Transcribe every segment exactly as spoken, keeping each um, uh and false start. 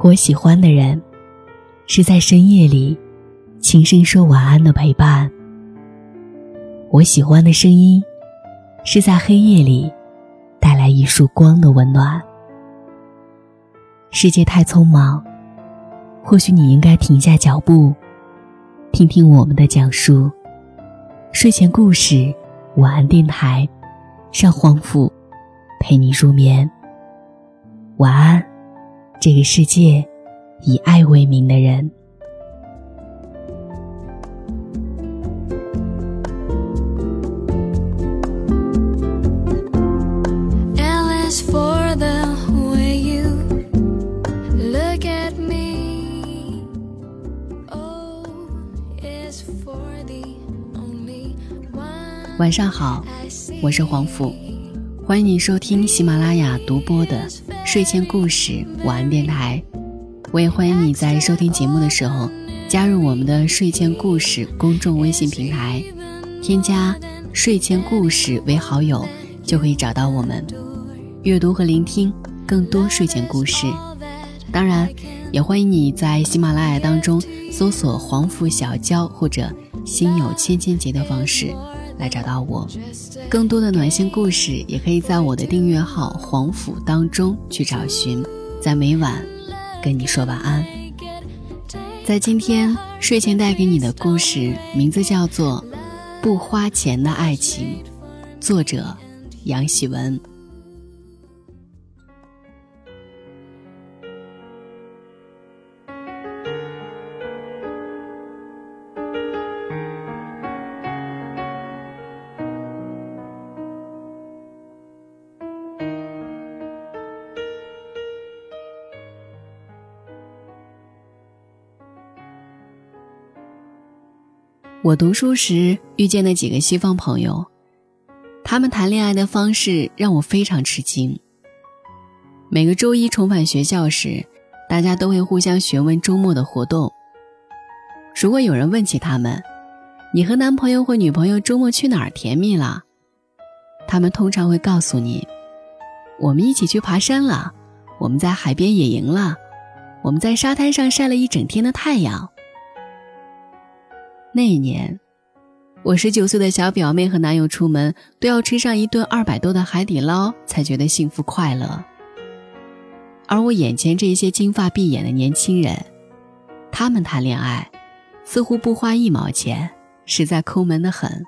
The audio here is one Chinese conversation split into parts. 我喜欢的人，是在深夜里轻声说晚安的陪伴。我喜欢的声音，是在黑夜里带来一束光的温暖。世界太匆忙，或许你应该停下脚步，听听我们的讲述。睡前故事，晚安电台，让黄甫陪你入眠。晚安，这个世界以爱为名的人。晚上好，我是黄甫，欢迎你收听喜马拉雅独播的睡前故事晚安电台。我也欢迎你在收听节目的时候加入我们的睡前故事公众微信平台，添加睡前故事为好友就可以找到我们，阅读和聆听更多睡前故事。当然也欢迎你在喜马拉雅当中搜索黄甫小娇或者心有千千结的方式来找到我，更多的暖心故事也可以在我的订阅号黄甫当中去找寻，在每晚跟你说晚安。在今天睡前带给你的故事名字叫做不花钱的爱情，作者杨喜文。我读书时遇见的几个西方朋友，他们谈恋爱的方式让我非常吃惊。每个周一重返学校时，大家都会互相询问周末的活动。如果有人问起他们，你和男朋友或女朋友周末去哪儿甜蜜了？他们通常会告诉你，我们一起去爬山了，我们在海边野营了，我们在沙滩上晒了一整天的太阳。那一年，我十九岁的小表妹和男友出门都要吃上一顿二百多的海底捞才觉得幸福快乐。而我眼前这些金发碧眼的年轻人，他们谈恋爱似乎不花一毛钱，实在抠门得很。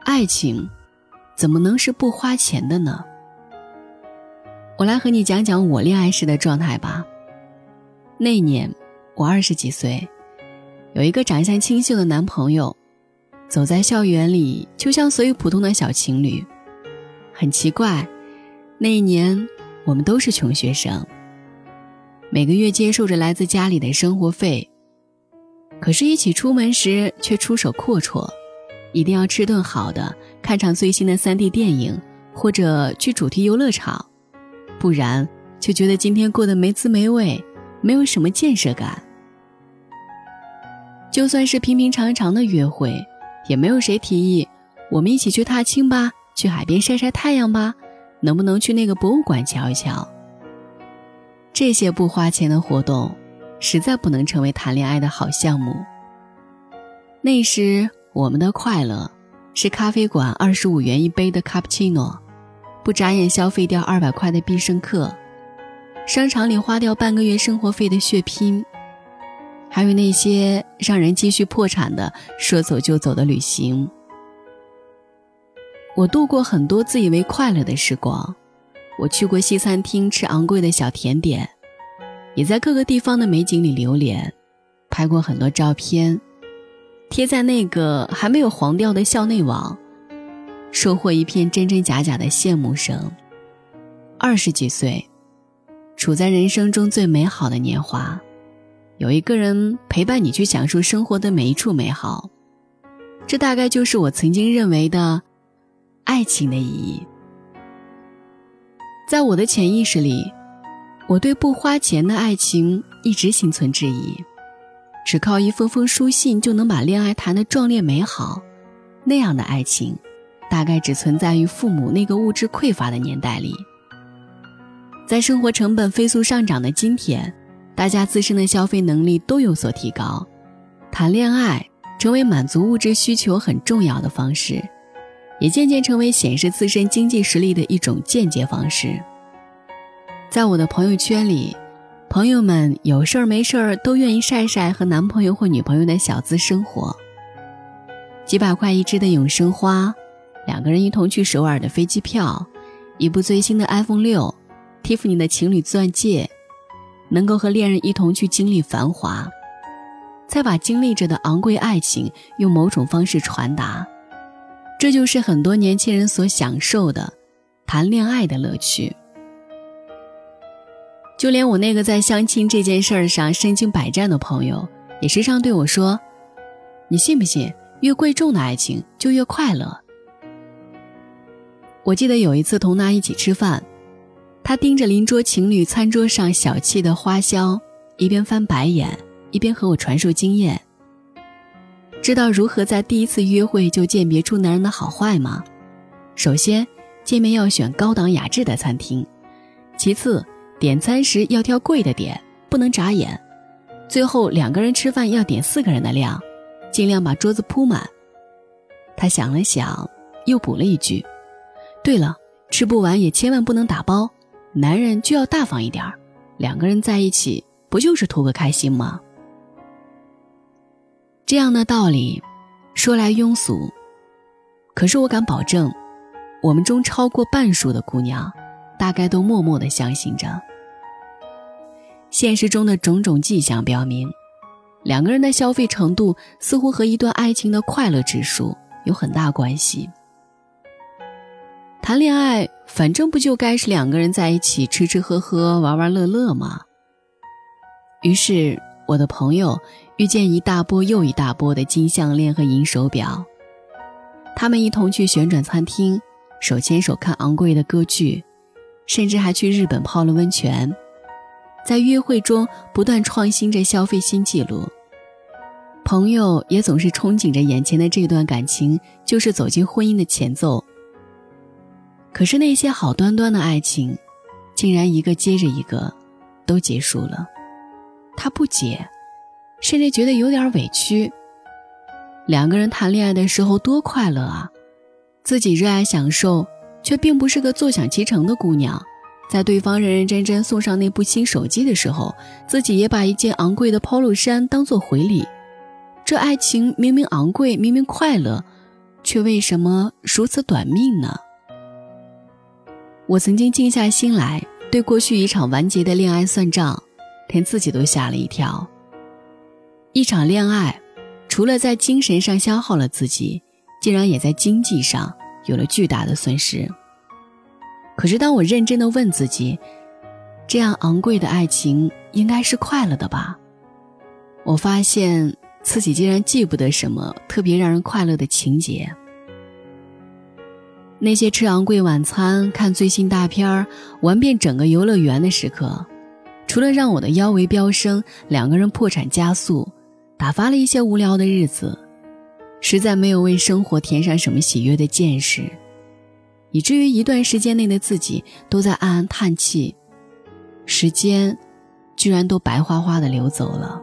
爱情怎么能是不花钱的呢？我来和你讲讲我恋爱时的状态吧。那年我二十几岁，有一个长相清秀的男朋友，走在校园里就像所有普通的小情侣。很奇怪，那一年我们都是穷学生，每个月接受着来自家里的生活费，可是一起出门时却出手阔绰，一定要吃顿好的，看场最新的 三 D 电影，或者去主题游乐场，不然就觉得今天过得没滋没味，没有什么建设感。就算是平平常常的约会，也没有谁提议我们一起去踏青吧，去海边晒晒太阳吧，能不能去那个博物馆瞧一瞧。这些不花钱的活动实在不能成为谈恋爱的好项目。那时我们的快乐是咖啡馆二十五元一杯的卡布奇诺，不眨眼消费掉二百块的必胜客，商场里花掉半个月生活费的血拼，还有那些让人继续破产的说走就走的旅行。我度过很多自以为快乐的时光，我去过西餐厅吃昂贵的小甜点，也在各个地方的美景里流连，拍过很多照片，贴在那个还没有黄掉的校内网，收获一片真真假假的羡慕声。二十几岁，处在人生中最美好的年华，有一个人陪伴你去享受生活的每一处美好，这大概就是我曾经认为的爱情的意义。在我的潜意识里，我对不花钱的爱情一直心存质疑，只靠一封封书信就能把恋爱谈得壮烈美好，那样的爱情大概只存在于父母那个物质匮乏的年代里。在生活成本飞速上涨的今天，大家自身的消费能力都有所提高，谈恋爱成为满足物质需求很重要的方式，也渐渐成为显示自身经济实力的一种间接方式。在我的朋友圈里，朋友们有事儿没事儿都愿意晒晒和男朋友或女朋友的小资生活，几百块一支的永生花，两个人一同去首尔的飞机票，一部最新的 iPhone 六， 蒂芙尼的情侣钻戒，能够和恋人一同去经历繁华，再把经历着的昂贵爱情用某种方式传达。这就是很多年轻人所享受的谈恋爱的乐趣。就连我那个在相亲这件事上身经百战的朋友，也时常对我说，你信不信越贵重的爱情就越快乐。我记得有一次同他一起吃饭，他盯着邻桌情侣餐桌上小气的花销，一边翻白眼一边和我传授经验，知道如何在第一次约会就鉴别出男人的好坏吗？首先，见面要选高档雅致的餐厅，其次，点餐时要挑贵的点，不能眨眼，最后两个人吃饭要点四个人的量，尽量把桌子铺满。他想了想，又补了一句，对了，吃不完也千万不能打包，男人就要大方一点，两个人在一起不就是图个开心吗？这样的道理说来庸俗，可是我敢保证，我们中超过半数的姑娘大概都默默地相信着。现实中的种种迹象表明，两个人的消费程度似乎和一段爱情的快乐指数有很大关系。谈恋爱反正不就该是两个人在一起吃吃喝喝玩玩乐乐吗？于是我的朋友遇见一大波又一大波的金项链和银手表，他们一同去旋转餐厅，手牵手看昂贵的歌剧，甚至还去日本泡了温泉，在约会中不断创新着消费新纪录。朋友也总是憧憬着眼前的这段感情就是走进婚姻的前奏，可是那些好端端的爱情竟然一个接着一个都结束了。他不解，甚至觉得有点委屈，两个人谈恋爱的时候多快乐啊，自己热爱享受，却并不是个坐享其成的姑娘，在对方认认真真送上那部新手机的时候，自己也把一件昂贵的 Polo 衫当作回礼，这爱情明明昂贵明明快乐，却为什么如此短命呢？我曾经静下心来对过去一场完结的恋爱算账，连自己都吓了一跳。一场恋爱除了在精神上消耗了自己，竟然也在经济上有了巨大的损失。可是当我认真地问自己，这样昂贵的爱情应该是快乐的吧，我发现自己竟然记不得什么特别让人快乐的情节。那些吃昂贵晚餐，看最新大片，玩遍整个游乐园的时刻，除了让我的腰围飙升，两个人破产加速，打发了一些无聊的日子，实在没有为生活添上什么喜悦的见识，以至于一段时间内的自己都在暗暗叹气，时间居然都白花花的流走了。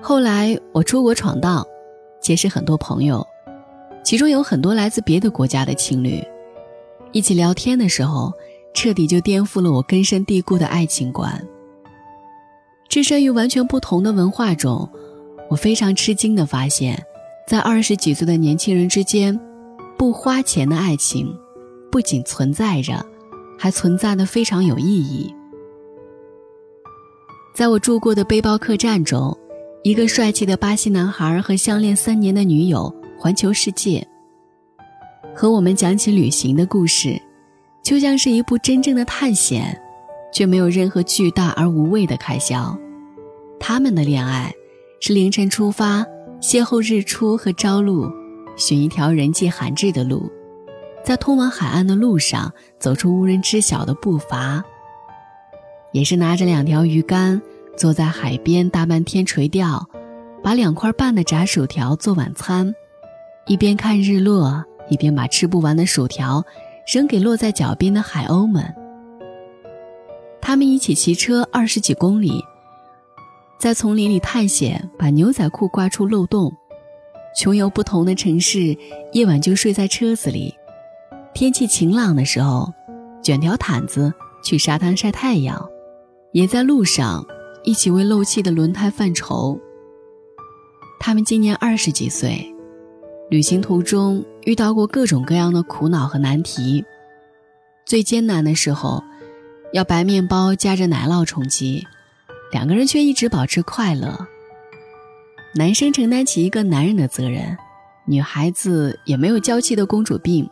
后来我出国闯荡，结识很多朋友，其中有很多来自别的国家的情侣，一起聊天的时候，彻底就颠覆了我根深蒂固的爱情观。置身于完全不同的文化中，我非常吃惊地发现，在二十几岁的年轻人之间，不花钱的爱情不仅存在着，还存在得非常有意义。在我住过的背包客栈中，一个帅气的巴西男孩和相恋三年的女友环球世界，和我们讲起旅行的故事，就像是一部真正的探险，却没有任何巨大而无谓的开销，他们的恋爱是凌晨出发，邂逅日出和朝露，寻一条人迹罕至的路，在通往海岸的路上走出无人知晓的步伐，也是拿着两条鱼竿坐在海边大半天垂钓，把两块半的炸薯条做晚餐，一边看日落一边把吃不完的薯条扔给落在脚边的海鸥们。他们一起骑车二十几公里，在丛林里探险，把牛仔裤刮出漏洞，穷游不同的城市，夜晚就睡在车子里，天气晴朗的时候卷条毯子去沙滩晒太阳，也在路上一起为漏气的轮胎犯愁。他们今年二十几岁，旅行途中遇到过各种各样的苦恼和难题，最艰难的时候要白面包夹着奶酪充饥，两个人却一直保持快乐。男生承担起一个男人的责任，女孩子也没有娇气的公主病。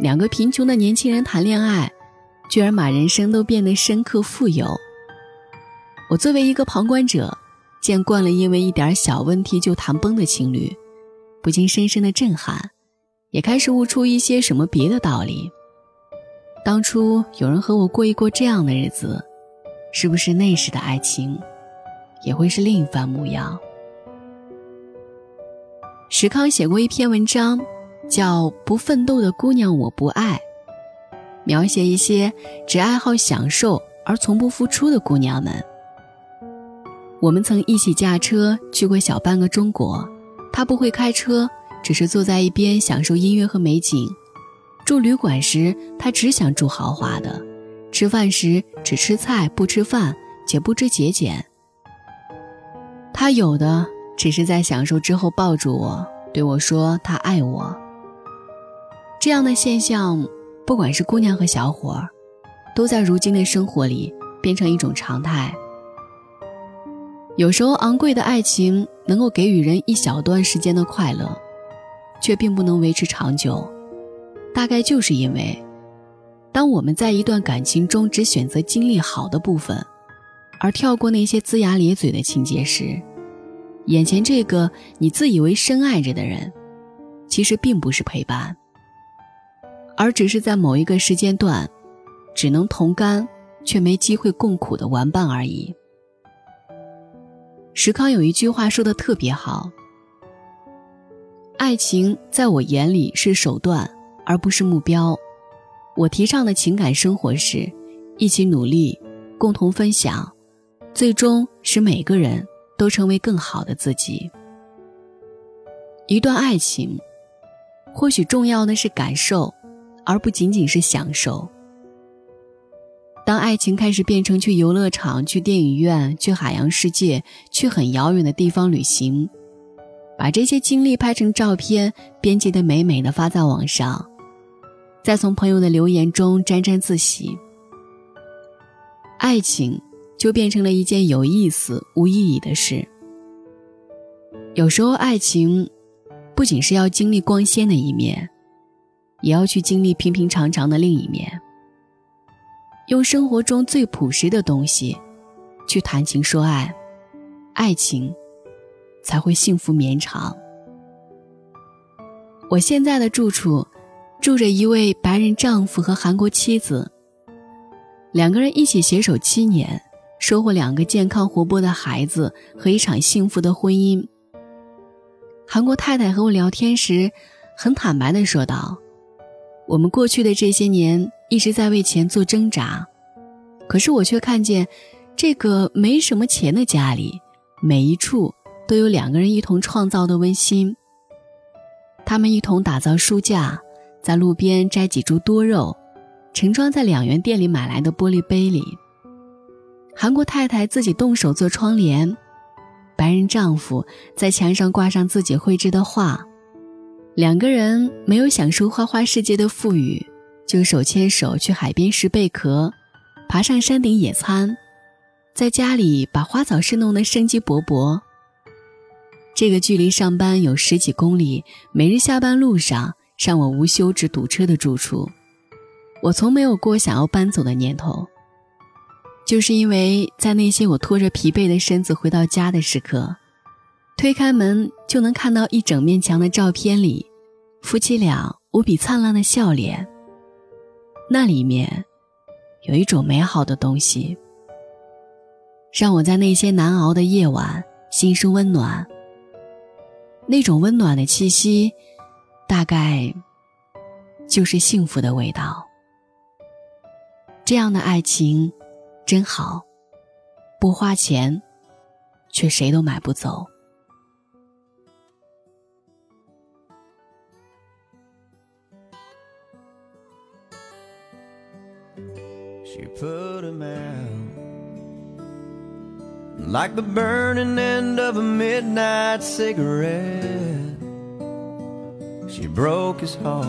两个贫穷的年轻人谈恋爱，居然把人生都变得深刻富有。我作为一个旁观者，见惯了因为一点小问题就谈崩的情侣，不禁深深的震撼，也开始悟出一些什么别的道理。当初有人和我过一过这样的日子，是不是那时的爱情也会是另一番模样？石康写过一篇文章叫《不奋斗的姑娘我不爱》，描写一些只爱好享受而从不付出的姑娘们。我们曾一起驾车去过小半个中国，她不会开车，只是坐在一边享受音乐和美景。住旅馆时，她只想住豪华的，吃饭时只吃菜不吃饭，且不知节俭。她有的只是在享受之后抱住我，对我说她爱我。这样的现象，不管是姑娘和小伙，都在如今的生活里变成一种常态。有时候昂贵的爱情能够给予人一小段时间的快乐，却并不能维持长久。大概就是因为，当我们在一段感情中只选择经历好的部分，而跳过那些龇牙咧嘴的情节时，眼前这个你自以为深爱着的人，其实并不是陪伴，而只是在某一个时间段只能同甘却没机会共苦的玩伴而已。石康有一句话说得特别好，爱情在我眼里是手段而不是目标，我提倡的情感生活是一起努力，共同分享，最终使每个人都成为更好的自己。一段爱情或许重要的是感受，而不仅仅是享受。当爱情开始变成去游乐场，去电影院，去海洋世界，去很遥远的地方旅行，把这些经历拍成照片，编辑得美美的发在网上，再从朋友的留言中沾沾自喜，爱情就变成了一件有意思无意义的事。有时候爱情不仅是要经历光鲜的一面，也要去经历平平常常的另一面，用生活中最朴实的东西去谈情说爱，爱情才会幸福绵长。我现在的住处住着一位白人丈夫和韩国妻子，两个人一起携手七年，收获两个健康活泼的孩子和一场幸福的婚姻。韩国太太和我聊天时很坦白地说道，我们过去的这些年一直在为钱做挣扎，可是我却看见这个没什么钱的家里，每一处都有两个人一同创造的温馨。他们一同打造书架，在路边摘几株多肉，盛装在两元店里买来的玻璃杯里。韩国太太自己动手做窗帘，白人丈夫在墙上挂上自己绘制的画，两个人没有享受花花世界的富裕，就手牵手去海边拾贝壳，爬上山顶野餐，在家里把花草市弄得生机勃勃。这个距离上班有十几公里，每日下班路上让我无休止堵车的住处，我从没有过想要搬走的念头。就是因为在那些我拖着疲惫的身子回到家的时刻，推开门就能看到一整面墙的照片里夫妻俩无比灿烂的笑脸，那里面有一种美好的东西，让我在那些难熬的夜晚心生温暖。那种温暖的气息大概就是幸福的味道。这样的爱情真好，不花钱却谁都买不走。She put him out like the burning end of a midnight cigarette. She broke his heart.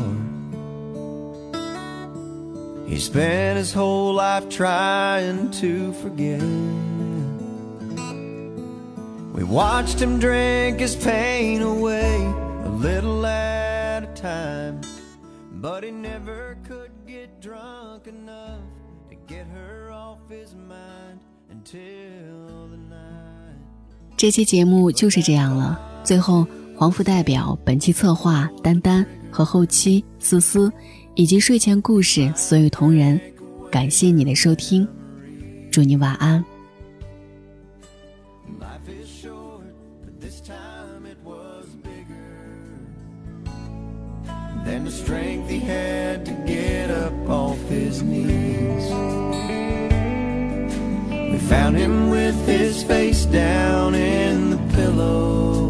He spent his whole life trying to forget. We watched him drink his pain away a little at a time, but he never could get drunk enough.这期节目就是这样了。最后，黄副代表、本期策划丹丹和后期思思，以及睡前故事所有同仁，感谢你的收听，祝你晚安。Than the strength he had to get up off his knees. We found him with his face down in the pillow,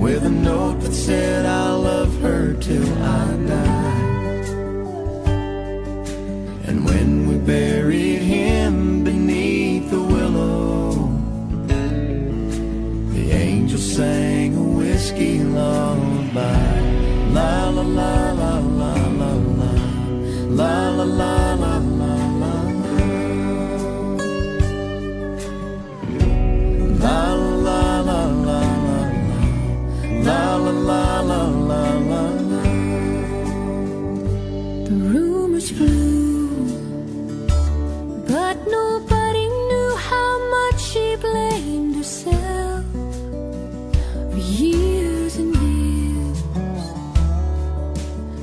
with a note that said, I love her till I die. And when we buried him beneath the willow, the angel sang a whiskey lullaby.La la la la la la la la la la la la la la la la la la la la la la. The rumors flew, but nobody knew how much she blamed herself for years and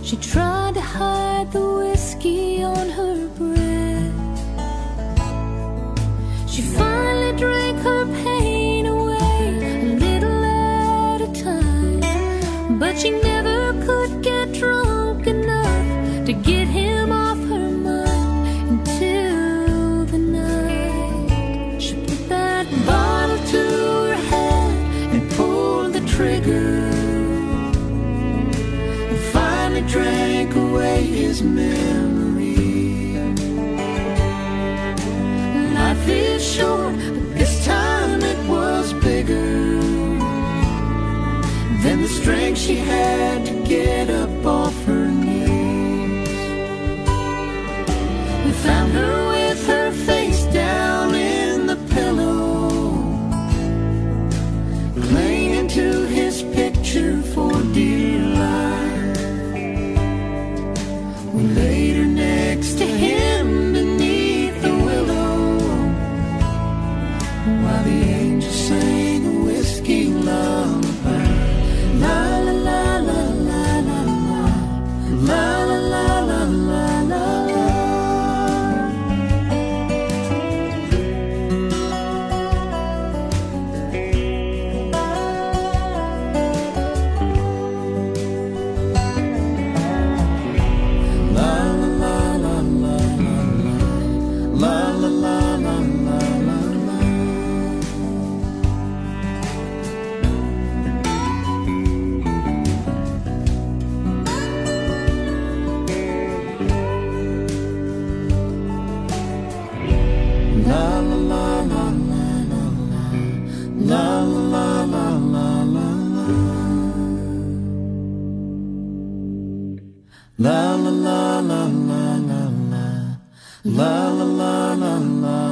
years.She tried to hide the whiskey on her breath. She finally drank her pain away a little at a time, but she never could get drunk enough to get him off her mind until the night. She put that bottle to her head and pulled the trigger.Drank away his memory. Life is short, but this time it was bigger than the strength she had to get up off her knees. We found her with her face down in the pillow, clinging to his picture for dear life.We laid her next to him beneath the willow, while the angel sang a whiskey lullaby. La la la la la la la la la la la la la la la la la la la la la la la